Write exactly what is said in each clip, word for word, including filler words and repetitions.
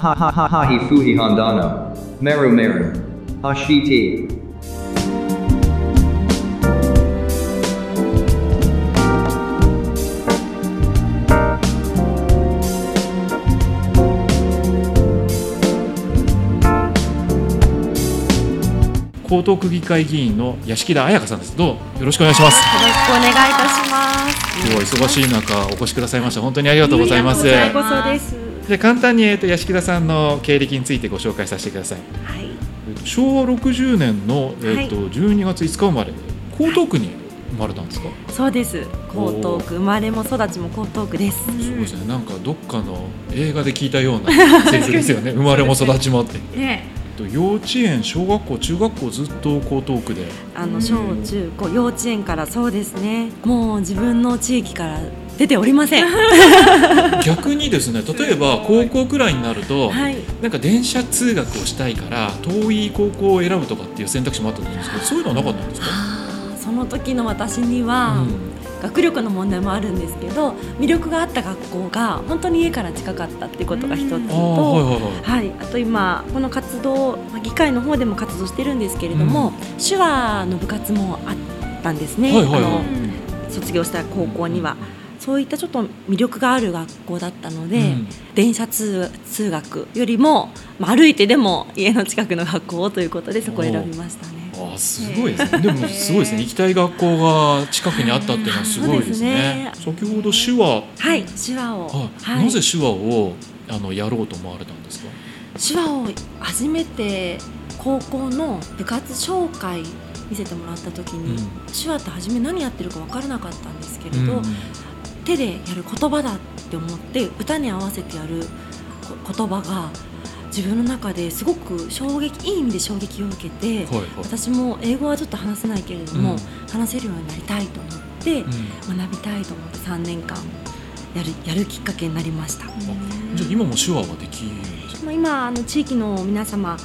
ははははひふひはんだなメルメルはしティ江東区議会議員の屋敷田彩香さんです。どうよろしくお願いします。よろしくお願いいたします。今日は忙しい中お越しくださいました。本当にありがとうございます。こちらこそです。で簡単に、えー、と屋敷田さんの経歴についてご紹介させてください、はい。えー、と昭和ろくじゅうねんの、えーとはい、じゅうにがついつか生まれ、江東区に生まれたんですか。そうです。江東区生まれも育ちも江東区です。すごいですね。なんかどっかの映画で聞いたようなセリフですよね生まれも育ちもってね。幼稚園、小学校、中学校ずっと江東区であの小中高、幼稚園からそうですね、もう自分の地域から出ておりません逆にですね、例えば高校くらいになると、はい、なんか電車通学をしたいから遠い高校を選ぶとかっていう選択肢もあったと思うんですけど、そういうのはなかったんですか。その時の私には、うん、学力の問題もあるんですけど、魅力があった学校が本当に家から近かったっていうことが一つと、うん、あ、はいはいはいはい、あと今この活動、議会の方でも活動してるんですけれども、うん、手話の部活もあったんですね、はいはいはい、あの卒業した高校には、うん、そういったちょっと魅力がある学校だったので、うん、電車 通, 通学よりも、まあ、歩いてでも家の近くの学校ということでそこを選びましたね。ああ、すごいですね。でもすごいですね。行きたい学校が近くにあったっていうのはすごいですね。そうですね。先ほど手話、はい、手話を、はい、なぜ手話をあのやろうと思われたんですか。手話を初めて高校の部活紹介見せてもらった時に、うん、手話って初め何やってるか分からなかったんですけれど、うん、手でやる言葉だって思って歌に合わせてやる言葉が自分の中ですごく衝撃、いい意味で衝撃を受けて、はいはい、私も英語はちょっと話せないけれども、うん、話せるようになりたいと思って、うん、学びたいと思ってさんねんかんや る, やるきっかけになりました。あ、じゃあ今も手話はできるんですか。今あの地域の皆様、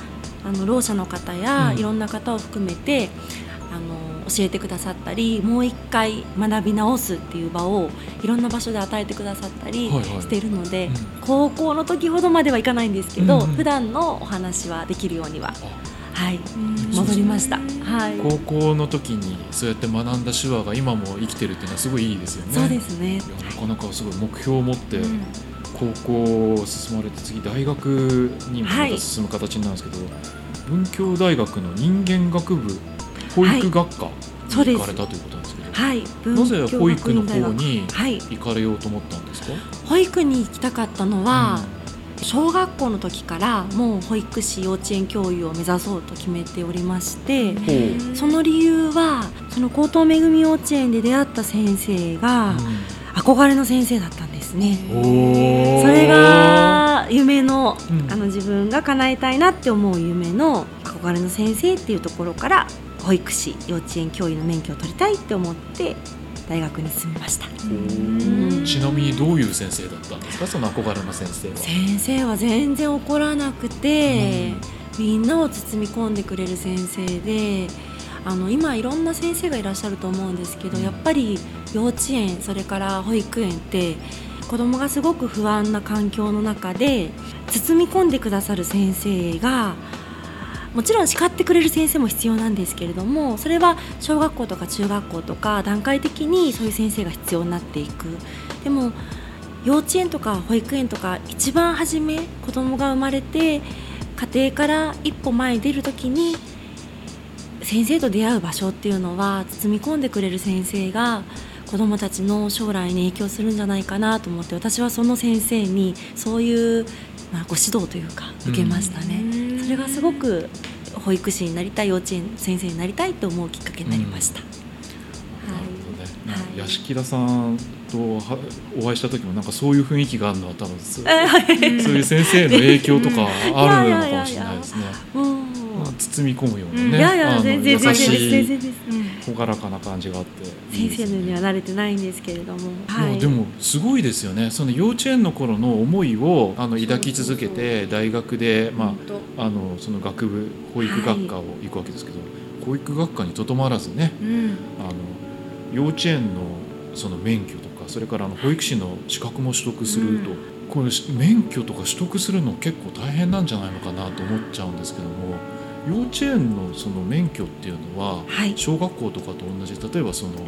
あのろう者の方や、うん、いろんな方を含めてあの教えてくださったり、もう一回学び直すっていう場をいろんな場所で与えてくださったりしているので、はいはい、うん、高校の時ほどまではいかないんですけど、うんうん、普段のお話はできるようには、はい、戻りました、はい、高校の時にそうやって学んだ手話が今も生きてるっていうのはすごいいいですよね。そうですね。なかなかすごい目標を持って、うん、高校を進まれて次大学にまた進む形なんですけど、はい、文教大学の人間学部保育学科に行かれたということなんですけど、はい、なぜ保育の方に行かれようと思ったんですか。はい、保育に行きたかったのは、うん、小学校の時からもう保育士幼稚園教諭を目指そうと決めておりまして、その理由はその江東めぐみ幼稚園で出会った先生が、うん、憧れの先生だったんですね。お、それが夢の、うん、あの自分が叶えたいなって思う夢の憧れの先生っていうところから保育士、幼稚園教諭の免許を取りたいって思って大学に進みました。ちなみにどういう先生だったんですか、その憧れの先生は。先生は全然怒らなくて、みんなを包み込んでくれる先生で、あの今いろんな先生がいらっしゃると思うんですけど、やっぱり幼稚園、それから保育園って子どもがすごく不安な環境の中で包み込んでくださる先生が、もちろん叱ってくれる先生も必要なんですけれども、それは小学校とか中学校とか段階的にそういう先生が必要になっていく。でも幼稚園とか保育園とか一番初め子どもが生まれて家庭から一歩前に出るときに先生と出会う場所っていうのは、包み込んでくれる先生が子どもたちの将来に影響するんじゃないかなと思って、私はその先生にそういう、まあ、ご指導というか受けましたね、うん。それがすごく保育士になりたい、幼稚園先生になりたいと思うきっかけになりました。屋敷田さんとお会いした時もなんかそういう雰囲気があるのは多分そういう先生の影響とかあるのかもしれないですね。包み込むようなね、いやいや全然優しい朗らかな感じがあっていい、ね、先生のには慣れてないんですけれども、はい、でもすごいですよね。その幼稚園の頃の思いをあの抱き続けて大学で、まあ、あのその学部保育学科を行くわけですけど、はい、保育学科にとどまらずね、うん、あの幼稚園のその免許とか、それからあの保育士の資格も取得すると、これ免許とか取得するの結構大変なんじゃないのかなと思っちゃうんですけども、幼稚園のその免許っていうのは小学校とかと同じ、例えばそのなんだろ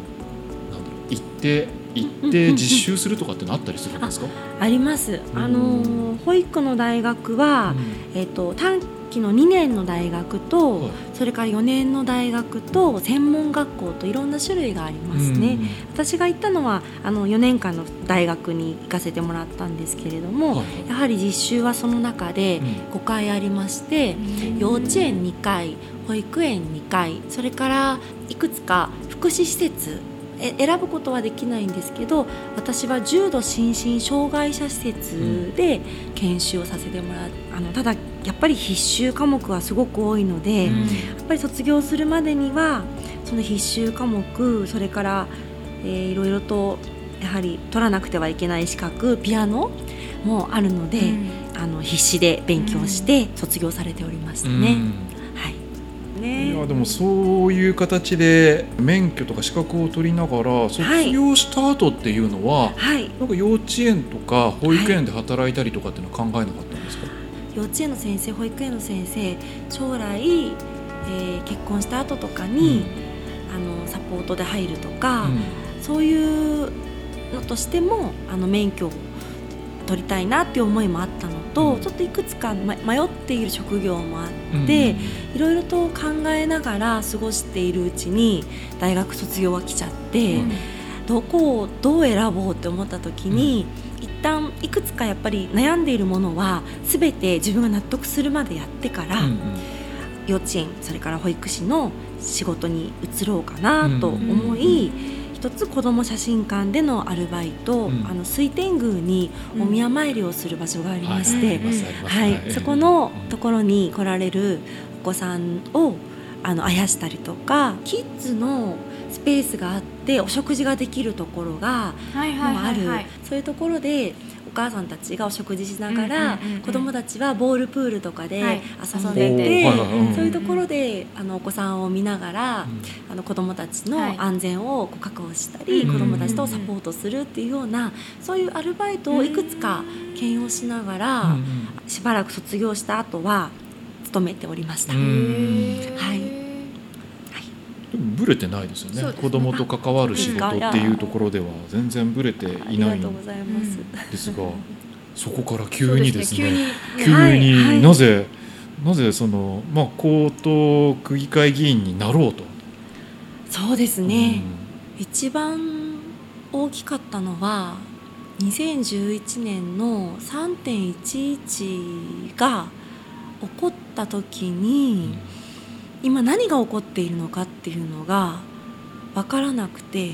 う、行って行って実習するとかってのあったりするんですか？ あ, あります、あのー、保育の大学は、うんえー、と短期のにねんの大学と、はい、それからよねんの大学と専門学校といろんな種類がありますね、うん、私が行ったのはあのよねんかんの大学に行かせてもらったんですけれども、はいはい、やはり実習はその中でごかいありまして、うん、幼稚園にかい、保育園にかい、それからいくつか福祉施設選ぶことはできないんですけど、私は重度心身障害者施設で研修をさせてもらう、あのただやっぱり必修科目はすごく多いので、うん、やっぱり卒業するまでにはその必修科目、それから、えー、いろいろとやはり取らなくてはいけない資格、ピアノもあるので、うん、あの必死で勉強して卒業されておりましたね、うんね、いやでもそういう形で免許とか資格を取りながら卒業した後っていうのは、はい、なんか幼稚園とか保育園で働いたりとかっていうのは考えなかったんですか？はい、幼稚園の先生、保育園の先生、将来、えー、結婚した後とかに、うん、あのサポートで入るとか、うん、そういうのとしてもあの免許を取りたいなっていう思いもあったのと、うん、ちょっといくつか迷っている職業もあって、うん、いろいろと考えながら過ごしているうちに大学卒業は来ちゃって、うん、どこをどう選ぼうって思った時に、うん、一旦いくつかやっぱり悩んでいるものは全て自分が納得するまでやってから、うん、幼稚園、それから保育士の仕事に移ろうかなと思い、うんうんうんうん、一つ子ども写真館でのアルバイト、うん、あの水天宮にお宮参りをする場所がありまして、うんはいはい、そこのところに来られるお子さんをあのあやしたりとか、キッズのスペースがあってお食事ができるところがある、そういうところでお母さんたちがお食事しながら、うんうんうんうん、子どもたちはボールプールとかで遊んでて、はい、そういうところであのお子さんを見ながら、うん、あの子どもたちの安全をこう確保したり、はい、子どもたちとサポートするっていうような、そういうアルバイトをいくつか兼用しながら、うんうん、しばらく卒業した後は勤めておりました。はい。ブレてないですよ ね, すね子供と関わる仕事っていうところでは全然ブレていないんですが、そこから急にですね、急になぜなぜその、まあ、江東区議会議員になろうと。そうですね、うん、一番大きかったのはにせんじゅういちねんの さんてんいちいち が起こった時に、うん、今何が起こっているのかっていうのが分からなくて、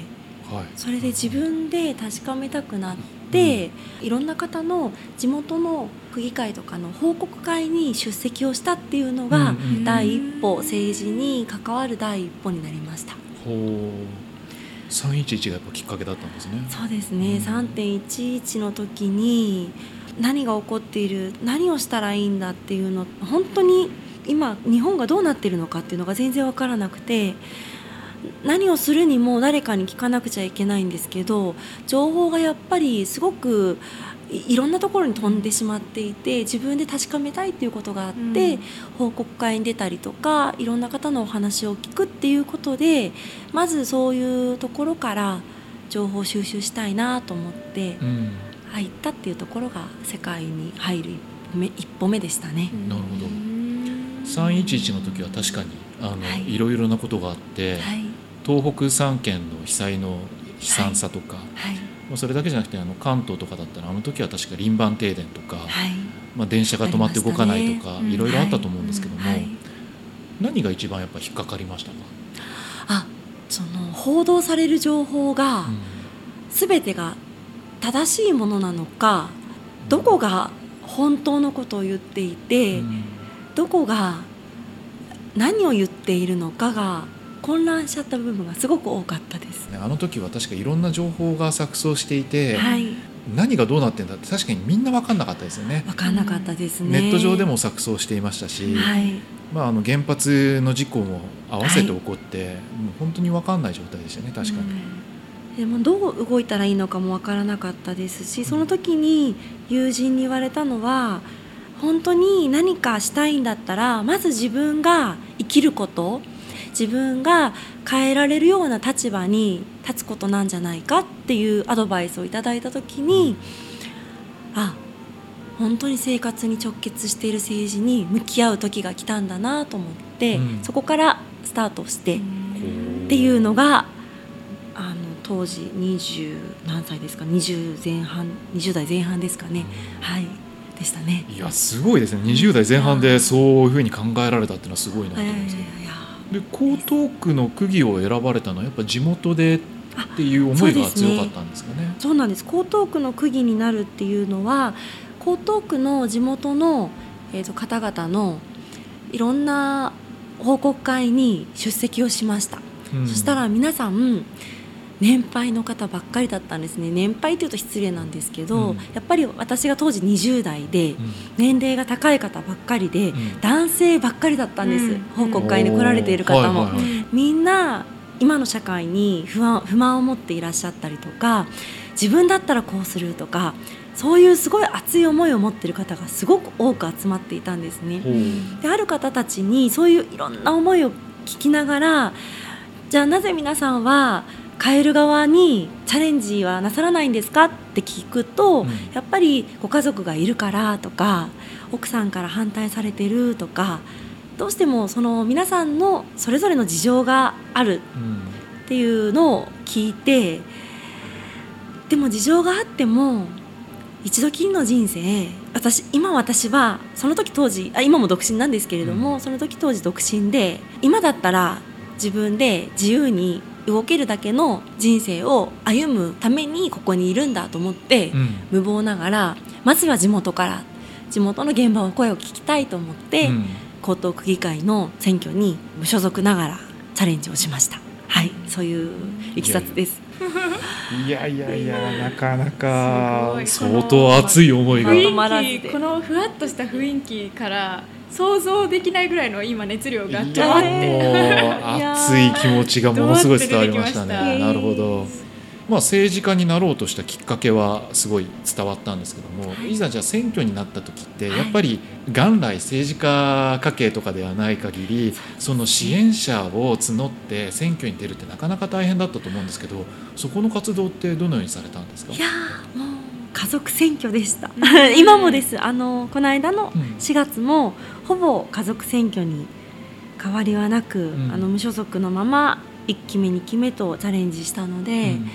はい、それで自分で確かめたくなって、うん、いろんな方の地元の区議会とかの報告会に出席をしたっていうのが第一歩、うん、政治に関わる第一歩になりました。ほう、さんいちいちがやっぱきっかけだったんですね。そうですね、うん、さんてんいちいち の時に何が起こっている、何をしたらいいんだっていうの、本当に今日本がどうなっているのかっていうのが全然分からなくて、何をするにも誰かに聞かなくちゃいけないんですけど、情報がやっぱりすごくいろんなところに飛んでしまっていて、自分で確かめたいっていうことがあって、うん、報告会に出たりとかいろんな方のお話を聞くっていうことで、まずそういうところから情報収集したいなと思って入ったっていうところが世界に入る一歩目でしたね。なるほど。さんいちいちの時は確かにあの、はい、いろいろなことがあって、はい、東北さん県の被災の悲惨さとか、はいはい、それだけじゃなくてあの関東とかだったらあの時は確か輪番停電とか、はいまあ、電車が止まって動かないとか、ね、いろいろあったと思うんですけども、はいはい、何が一番やっぱ引っかかりましたか？あ、その報道される情報が、うん、全てが正しいものなのか、どこが本当のことを言っていて、うん、どこが何を言っているのかが混乱しちゃった部分がすごく多かったです。あの時は確かいろんな情報が錯綜していて、はい、何がどうなってんだって確かにみんな分かんなかったですよね。分かんなかったですね。ネット上でも錯綜していましたし、はい、まあ、あの原発の事故も合わせて起こって、はい、もう本当に分かんない状態でしたね。確かに、うん、でもどう動いたらいいのかも分からなかったですし、その時に友人に言われたのは、本当に何かしたいんだったらまず自分が生きること、自分が変えられるような立場に立つことなんじゃないかっていうアドバイスをいただいた時に、あ、本当に生活に直結している政治に向き合う時が来たんだなと思って、うん、そこからスタートしてっていうのが、あの当時にじゅう何歳ですか、にじゅう前半、にじゅうだいぜんはんですかね、はいでしたね。いやすごいですね、にじゅう代前半でそういうふうに考えられたっていうのはすごいなと思いますけど、えーで江東区の区議を選ばれたのはやっぱ地元でっていう思いが強かったんですかね。そうなんです、江東区の区議になるっていうのは江東区の地元の、えーと方々のいろんな報告会に出席をしました、うん、そしたら皆さん年配の方ばっかりだったんですね。年配というと失礼なんですけど、うん、やっぱり私が当時にじゅう代で、うん、年齢が高い方ばっかりで、うん、男性ばっかりだったんです、うん、報告会に来られている方も、はいはいはい、みんな今の社会に不安、不満を持っていらっしゃったりとか、自分だったらこうするとか、そういうすごい熱い思いを持っている方がすごく多く集まっていたんですね、うん、である方たちにそういういろんな思いを聞きながら、じゃあなぜ皆さんは変える側にチャレンジはなさらないんですかって聞くと、うん、やっぱりご家族がいるからとか、奥さんから反対されてるとか、どうしてもその皆さんのそれぞれの事情があるっていうのを聞いて、うん、でも事情があっても一度きりの人生、私今私はその時当時あ今も独身なんですけれども、うん、その時当時独身で、今だったら自分で自由に動けるだけの人生を歩むためにここにいるんだと思って、うん、無謀ながらまずは地元から地元の現場の声を聞きたいと思って、うん、江東区議会の選挙に無所属ながらチャレンジをしました、はい、そういういきさつです。いやいやいやなかなか相当熱い思いが、このふわっとした雰囲気から想像できないぐらいの今熱量がジャワって熱い気持ちがものすごい伝わりましたね。したなるほど、まあ、政治家になろうとしたきっかけはすごい伝わったんですけども、はい、いざじゃあ選挙になった時ってやっぱり元来政治家家系とかではない限り、その支援者を募って選挙に出るってなかなか大変だったと思うんですけど、そこの活動ってどのようにされたんですか。いやもう家族選挙でした今もです、あのこの間のしがつもほぼ家族選挙に変わりはなく、うん、あの無所属のままいっきめにきめとチャレンジしたので、うん、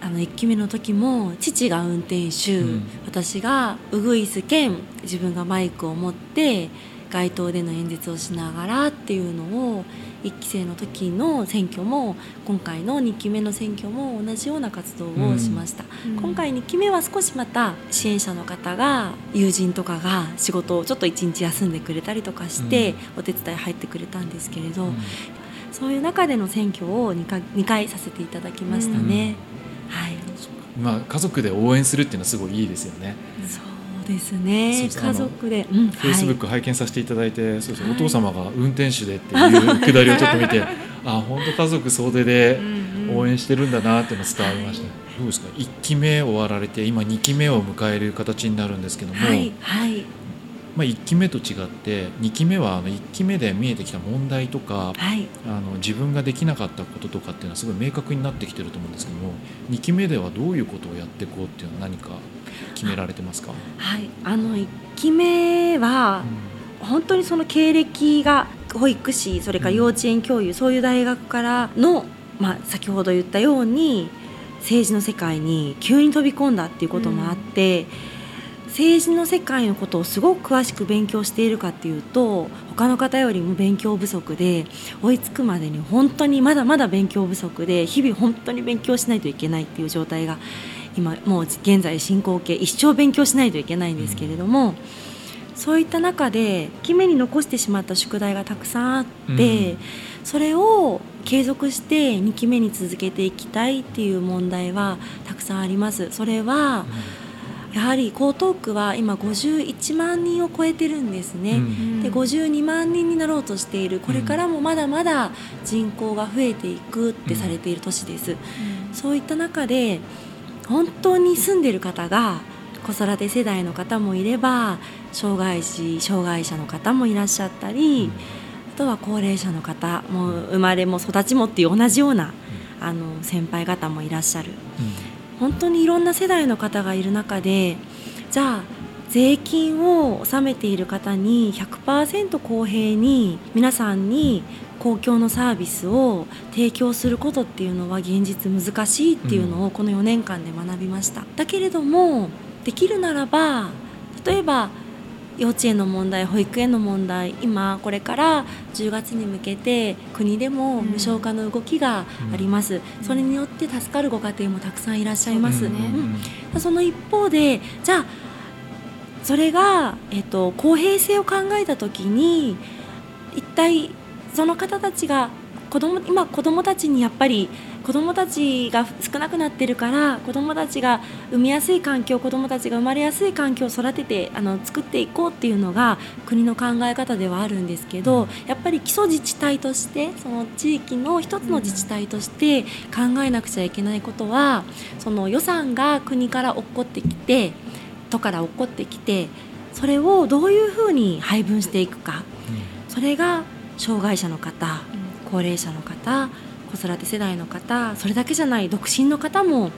あのいっきめの時も父が運転手、うん、私がウグイス兼自分がバイクを持って街頭での演説をしながらっていうのを、いっき生の時の選挙も今回のにきめの選挙も同じような活動をしました、うん、今回にきめは少しまた支援者の方が、友人とかが仕事をちょっといちにち休んでくれたりとかしてお手伝い入ってくれたんですけれど、うん、そういう中での選挙をにかい、にかいさせていただきましたね、うん、はい。まあ、家族で応援するっていうのはすごいいいですよね。そうですね、家族で、うん、Facebook 拝見させていただいて、はい、そうそうお父様が運転手でっていうくだりをちょっと見て、はい、あ本当家族総出で応援してるんだなっていうの伝わりました、はい、どうですかいっきめ終わられて今にきめを迎える形になるんですけども、はいはいまあ、いっきめと違ってにきめはあのいっきめで見えてきた問題とか、はい、あの自分ができなかったこととかっていうのはすごい明確になってきてると思うんですけども、にきめではどういうことをやっていこうっていうのは何か決められてますか。はい、あのいっきめは、うん、本当にその経歴が保育士それから幼稚園教諭、うん、そういう大学からの、まあ、先ほど言ったように政治の世界に急に飛び込んだっていうこともあって、うん政治の世界のことをすごく詳しく勉強しているかっていうと他の方よりも勉強不足で追いつくまでに本当にまだまだ勉強不足で日々本当に勉強しないといけないっていう状態が今もう現在進行形、一生勉強しないといけないんですけれども、そういった中でいっきめに残してしまった宿題がたくさんあって、うん、それを継続してにきめに続けていきたいっていう問題はたくさんあります。それは、うんやはり江東区は今ごじゅういちまんにんを超えてるんですね、うん、でごじゅうにまんにんになろうとしている、これからもまだまだ人口が増えていくってされている都市です、うん、そういった中で本当に住んでいる方が子育て世代の方もいれば障害児、障害者の方もいらっしゃったり、あとは高齢者の方も生まれも育ちもっていう同じようなあの先輩方もいらっしゃる、うん、本当にいろんな世代の方がいる中で、じゃあ税金を納めている方に ひゃくパーセント 公平に皆さんに公共のサービスを提供することっていうのは現実難しいっていうのをこのよねんかんで学びました。だけれどもできるならば、例えば幼稚園の問題、保育園の問題、今これからじゅうがつに向けて国でも無償化の動きがあります、うん、それによって助かるご家庭もたくさんいらっしゃいます、そうですね、うん、その一方でじゃあそれが、えっと、公平性を考えたときに一体その方たちが子供今子どもたちにやっぱり子どもたちが少なくなってるから子どもたちが産みやすい環境、子どもたちが生まれやすい環境を育ててあの作っていこうっていうのが国の考え方ではあるんですけど、やっぱり基礎自治体としてその地域の一つの自治体として考えなくちゃいけないことは、その予算が国から落っこってきて都から落っこってきて、それをどういうふうに配分していくか、それが障害者の方、高齢者の方、子育て世代の方、それだけじゃない独身の方も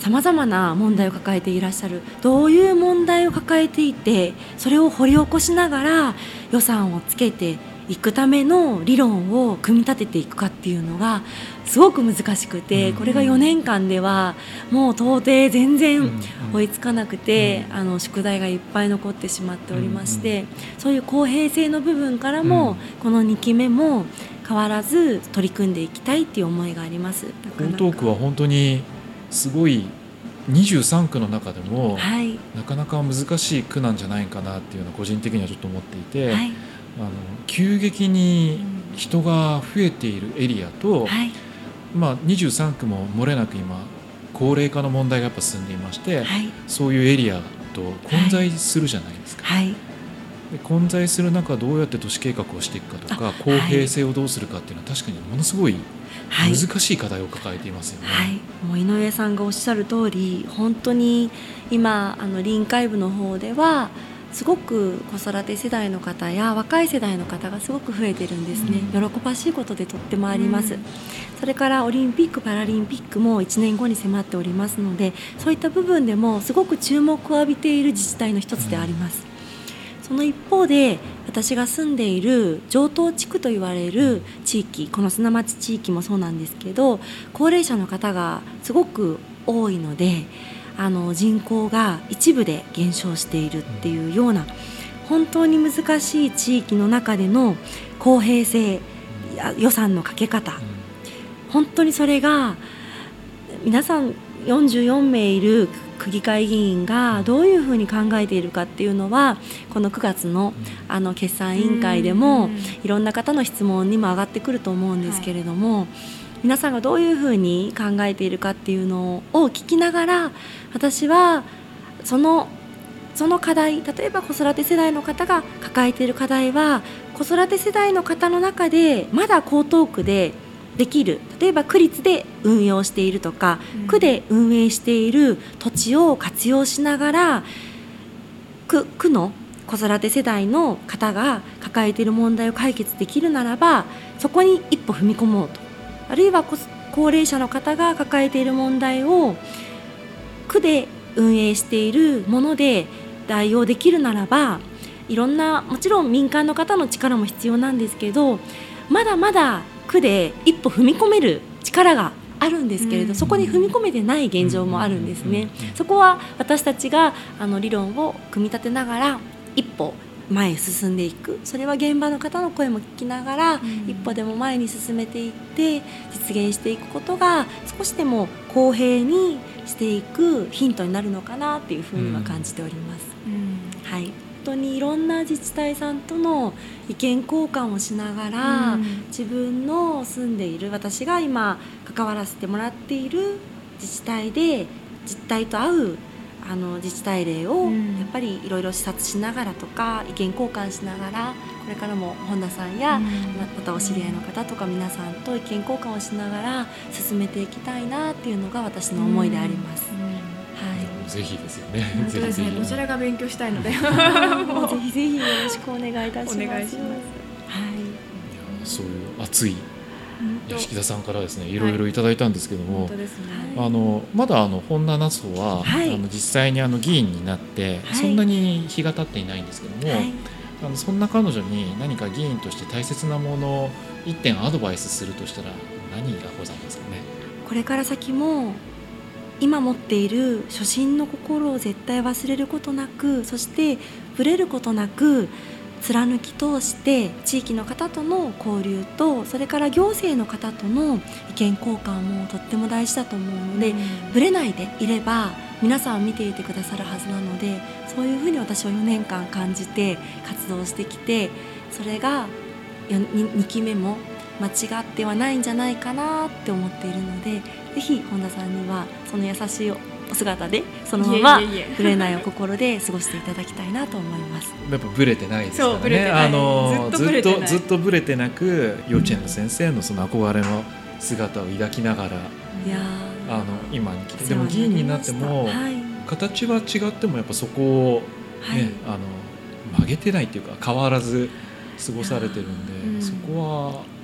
さまざまな問題を抱えていらっしゃる。どういう問題を抱えていて、それを掘り起こしながら予算をつけていくための理論を組み立てていくかっていうのがすごく難しくて、これがよねんかんではもう到底全然追いつかなくて、あの宿題がいっぱい残ってしまっておりまして、そういう公平性の部分からもこのにきめも変わらず取り組んでいきたいっていう思いがあります。江東区は本当にすごいにじゅうさんくの中でも、はい、なかなか難しい区なんじゃないかなっていうのは個人的にはちょっと思っていて、はい、あの急激に人が増えているエリアと、はい、まあ、にじゅうさんくも漏れなく今高齢化の問題がやっぱ進んでいまして、はい、そういうエリアと混在するじゃないですか、はい、混在する中どうやって都市計画をしていくかとか公平性をどうするかっていうのは確かにものすごい難しい課題を抱えていますよね、はいはい、もう井上さんがおっしゃる通り、本当に今あの臨海部の方ではすごく子育て世代の方や若い世代の方がすごく増えてるんですね、うん、喜ばしいことでとってもあります、うん、それからオリンピック・パラリンピックもいちねんごに迫っておりますので、そういった部分でもすごく注目を浴びている自治体の一つであります、うん、その一方で私が住んでいる城東地区といわれる地域、この砂町地域もそうなんですけど、高齢者の方がすごく多いので、あの人口が一部で減少しているっていうような本当に難しい地域の中での公平性、予算のかけ方、本当にそれが皆さんよんじゅうよんめいいる区議会議員がどういうふうに考えているかっていうのは、このくがつ の, あの決算委員会でもいろんな方の質問にも上がってくると思うんですけれども、はい、皆さんがどういうふうに考えているかっていうのを聞きながら、私はそのその課題、例えば子育て世代の方が抱えている課題は、子育て世代の方の中でまだ江東区でできる、例えば区立で運用しているとか、うん、区で運営している土地を活用しながら 区, 区の子育て世代の方が抱えている問題を解決できるならば、そこに一歩踏み込もうと、あるいは高齢者の方が抱えている問題を区で運営しているもので代用できるならば、いろんな、もちろん民間の方の力も必要なんですけど、まだまだ区で一歩踏み込める力があるんですけれど、そこに踏み込めてない現状もあるんですね。そこは私たちがあの理論を組み立てながら一歩前へ進んでいく、それは現場の方の声も聞きながら一歩でも前に進めていって実現していくことが、少しでも公平にしていくヒントになるのかなというふうには感じております、はい、本当にいろんな自治体さんとの意見交換をしながら、うん、自分の住んでいる、私が今関わらせてもらっている自治体で実態と合うあの自治体例をやっぱりいろいろ視察しながらとか意見交換しながら、これからも本田さんやまたお知り合いの方とか皆さんと意見交換をしながら進めていきたいなっていうのが私の思いであります。はい、ぜひですよね。本当ですね。こちらが勉強したいのでもうぜひぜひよろしくお願いいたします。お願いします。はい。いや、そういう熱い吉木田さんからですね、いろいろいただいたんですけども、はい、本当ですね、あのまだあの本田奈穂は、はい、あの実際にあの議員になって、はい、そんなに日が経っていないんですけども、はい、あのそんな彼女に何か議員として大切なものをいってんアドバイスするとしたら何がございますかね。これから先も今持っている初心の心を絶対忘れることなく、そしてぶれることなく貫き通して、地域の方との交流と、それから行政の方との意見交換もとっても大事だと思うので、うん、ぶれないでいれば皆さん見ていてくださるはずなので、そういうふうに私はよねんかん感じて活動してきて、それがにきめも間違ってはないんじゃないかなって思っているので、ぜひ本田さんにはその優しい姿でそのままぶれないお心で過ごしていただきたいなと思います。やっぱぶれてないですからね。そう、ブレてない。あのずっとぶれてない。ずっとぶれてなく、幼稚園の先生のその憧れの姿を抱きながら、いやあの今に来て、でも議員になっても、はい、形は違ってもやっぱそこを、ね、はい、あの曲げてないというか変わらず過ごされてるんで、うん、そこは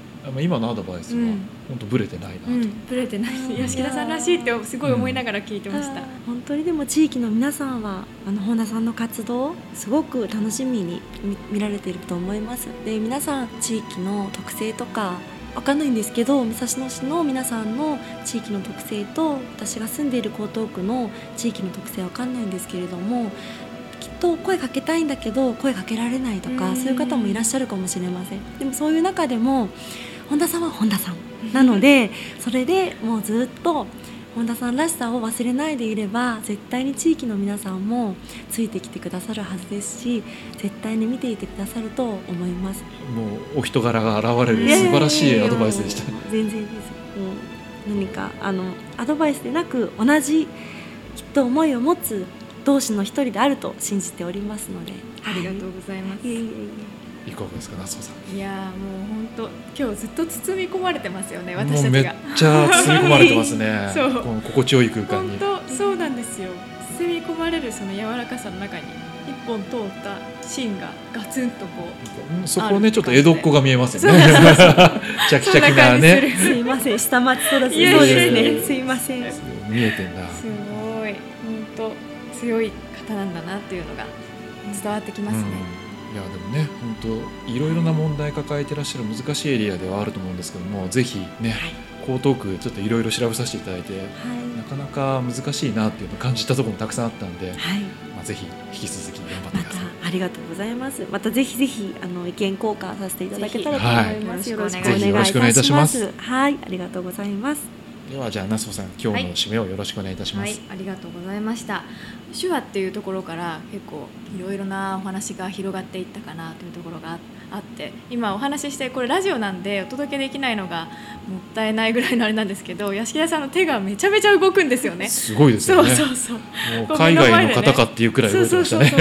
今のアドバイスは本当ブレてないなと、うんうん、ブレてない、吉木田さんらしいってすごい思いながら聞いてました、うん、本当に。でも地域の皆さんはあの本田さんの活動すごく楽しみに 見, 見られていると思います。で、皆さん地域の特性とかわかんないんですけど、武蔵野市の皆さんの地域の特性と、私が住んでいる江東区の地域の特性はわかんないんですけれども、きっと声かけたいんだけど声かけられないとか、そういう方もいらっしゃるかもしれません。でもそういう中でも本田さんは本田さんなのでそれでもうずっと本田さんらしさを忘れないでいれば、絶対に地域の皆さんもついてきてくださるはずですし、絶対に見ていてくださると思います。もうお人柄が現れる素晴らしいアドバイスでした。全然です。もう何かあのアドバイスでなく、同じきっと思いを持つ同士の一人であると信じておりますので、ありがとうございます。いえいえいえ、いかがですか、夏穂さん。いやもう本当今日ずっと包み込まれてますよね、私たちが。もうめっちゃ包み込まれてますねそう、この心地よい空間に。本当そうなんですよ。包み込まれるその柔らかさの中に一本通った芯がガツンとこう、そこねちょっと江戸っ子が見えますよね。そうそうそうチャキチャキなね。すいません、下町育ちそうですね。すいません。見えてんだ。すごい、本当強い方なんだなっていうのが伝わってきますね。うん、いやでもね、本当いろいろな問題抱えてらっしゃる難しいエリアではあると思うんですけども、ぜひね、はい、江東区ちょっといろいろ調べさせていただいて、はい、なかなか難しいなっていうのを感じたところもたくさんあったんで、はい、まあ、ぜひ引き続き頑張ってください。またありがとうございます。またぜひぜひあの意見交換させていただけたらと思います。よろしくお願いいたします。はい、ありがとうございます。ではじゃあ奈穂さん、今日の締めをよろしくお願いいたします。はいはい、ありがとうございました。手話っていうところから結構いろいろなお話が広がっていったかなというところがあって、今お話しして、これラジオなんでお届けできないのがもったいないぐらいのあれなんですけど、吉木田さんの手がめちゃめちゃ動くんですよね。すごいですよね。そうそうそう、もう海外の方かっていうくらい動いてましたね。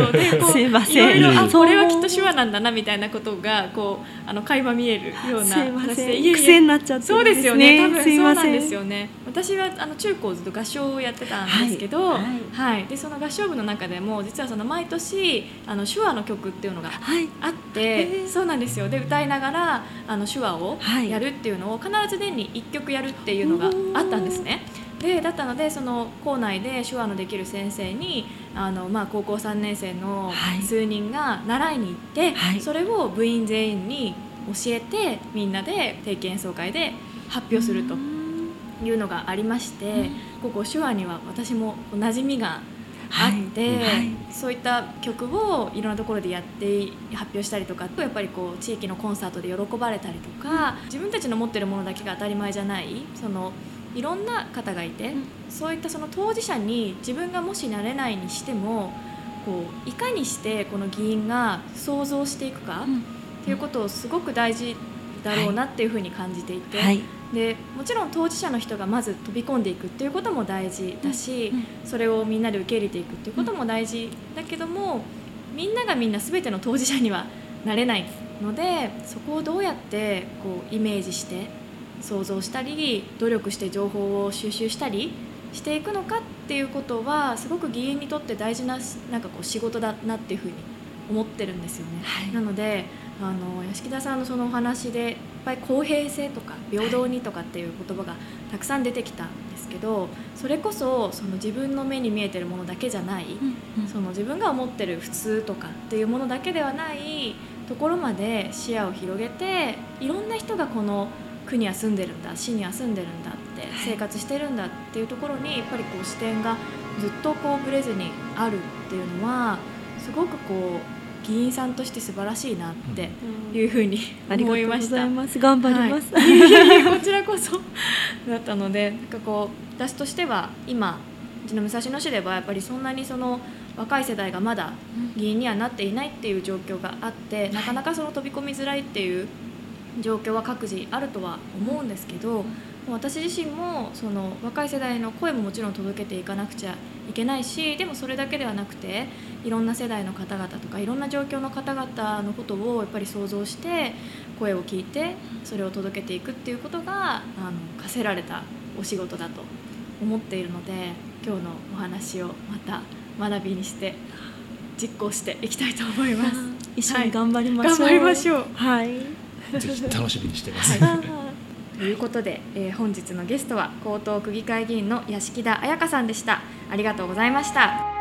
すいません、いろいろ、あ、これはきっと手話なんだなみたいなことがこうあの垣間見えるような形で癖になっちゃってるんですね。そうですよね、多分そうなんですよね。私はあの中高ずっと合唱をやってたんですけど、はいはい、でその合唱部の中でも実はその毎年あの手話の曲っていうのがあって、はい、そうなんですよ。で歌いながらあの手話をやるっていうのを必ず年にいっきょくやるっていうのがあったんですね。でだったのでその校内で手話のできる先生にあの、まあ、高校さんねんせいの数人が習いに行って、はい、それを部員全員に教えてみんなで定期演奏会で発表するというのがありまして、うん、ここ手話には私も馴染みがあって、はいはい、そういった曲をいろんなところでやって発表したりとか、やっぱりこう地域のコンサートで喜ばれたりとか、うん、自分たちの持ってるものだけが当たり前じゃない、そのいろんな方がいて、うん、そういったその当事者に自分がもしなれないにしてもこういかにしてこの議員が想像していくかっていうことをすごく大事だろうなっていうふうに感じていて、うんはい、でもちろん当事者の人がまず飛び込んでいくっていうことも大事だし、それをみんなで受け入れていくっていうことも大事だけども、みんながみんな全ての当事者にはなれないので、そこをどうやってこうイメージして想像したり努力して情報を収集したりしていくのかっていうことはすごく議員にとって大事 な, なんかこう仕事だなっていうふうに思ってるんですよね、はい、なのであの屋敷田さんのそのお話でやっぱり公平性とか平等にとかっていう言葉がたくさん出てきたんですけど、それこ そ, その自分の目に見えてるものだけじゃない、うんうん、その自分が思ってる普通とかっていうものだけではないところまで視野を広げて、いろんな人がこの区には住んでるんだ、市には住んでるんだって、はい、生活してるんだっていうところにやっぱりこう視点がずっとこうぶれずにあるっていうのはすごくこう議員さんとして素晴らしいなっていうふうに、うん、思いました。ありがとうございます。頑張ります、はい、こちらこそだったので、なんかこう私としては今うちの武蔵野市ではやっぱりそんなにその若い世代がまだ議員にはなっていないっていう状況があって、うん、なかなかその飛び込みづらいっていう状況は各自あるとは思うんですけど、うん、私自身もその若い世代の声ももちろん届けていかなくちゃいけないし、でもそれだけではなくていろんな世代の方々とかいろんな状況の方々のことをやっぱり想像して声を聞いてそれを届けていくっていうことがあの課せられたお仕事だと思っているので、今日のお話をまた学びにして実行していきたいと思います。一緒に頑張りましょう、はい、頑張りましょう、はい、ぜひ楽しみにしています、はい、ということで、えー、本日のゲストは江東区議会議員の屋敷田彩香さんでした。ありがとうございました。